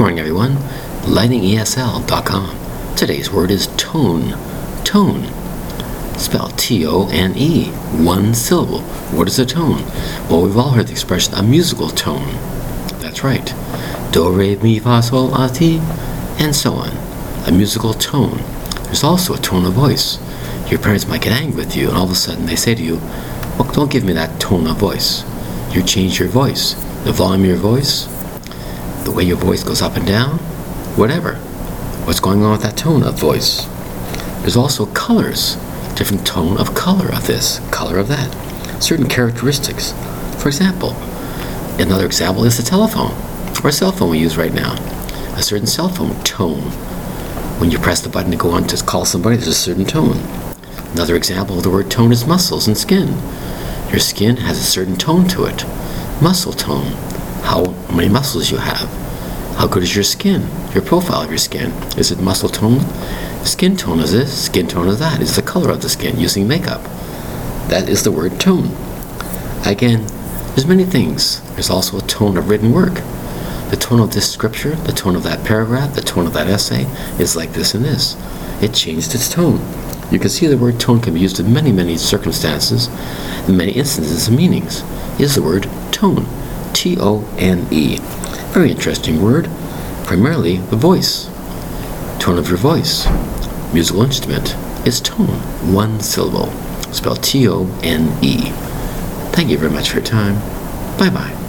Morning everyone, lightningesl.com. Today's word is tone. Tone, spelled T-O-N-E, one syllable. What is a tone? Well, we've all heard the expression, a musical tone. That's right. Do, re, mi, fa, sol, la, ti, and so on. A musical tone. There's also a tone of voice. Your parents might get angry with you, and all of a sudden they say to you, well, don't give me that tone of voice. You change your voice, the volume of your voice, the way your voice goes up and down, whatever. What's going on with that tone of voice? There's also colors, different tone of color of this, color of that, certain characteristics. For example, another example is the telephone, or cell phone we use right now. A certain cell phone tone. When you press the button to go on to call somebody, there's a certain tone. Another example of the word tone is muscles and skin. Your skin has a certain tone to it, muscle tone. How many muscles you have, how good is your skin, your profile of your skin. Is it muscle tone? Skin tone is this, skin tone is that. Is the color of the skin using makeup. That is the word tone. Again, there's many things. There's also a tone of written work. The tone of this scripture, the tone of that paragraph, the tone of that essay is like this and this. It changed its tone. You can see the word tone can be used in many, many circumstances, in many instances and meanings. Is the word tone. T-O-N-E. Very interesting word. Primarily the voice. Tone of your voice. Musical instrument is tone. One syllable. Spelled T-O-N-E. Thank you very much for your time. Bye-bye.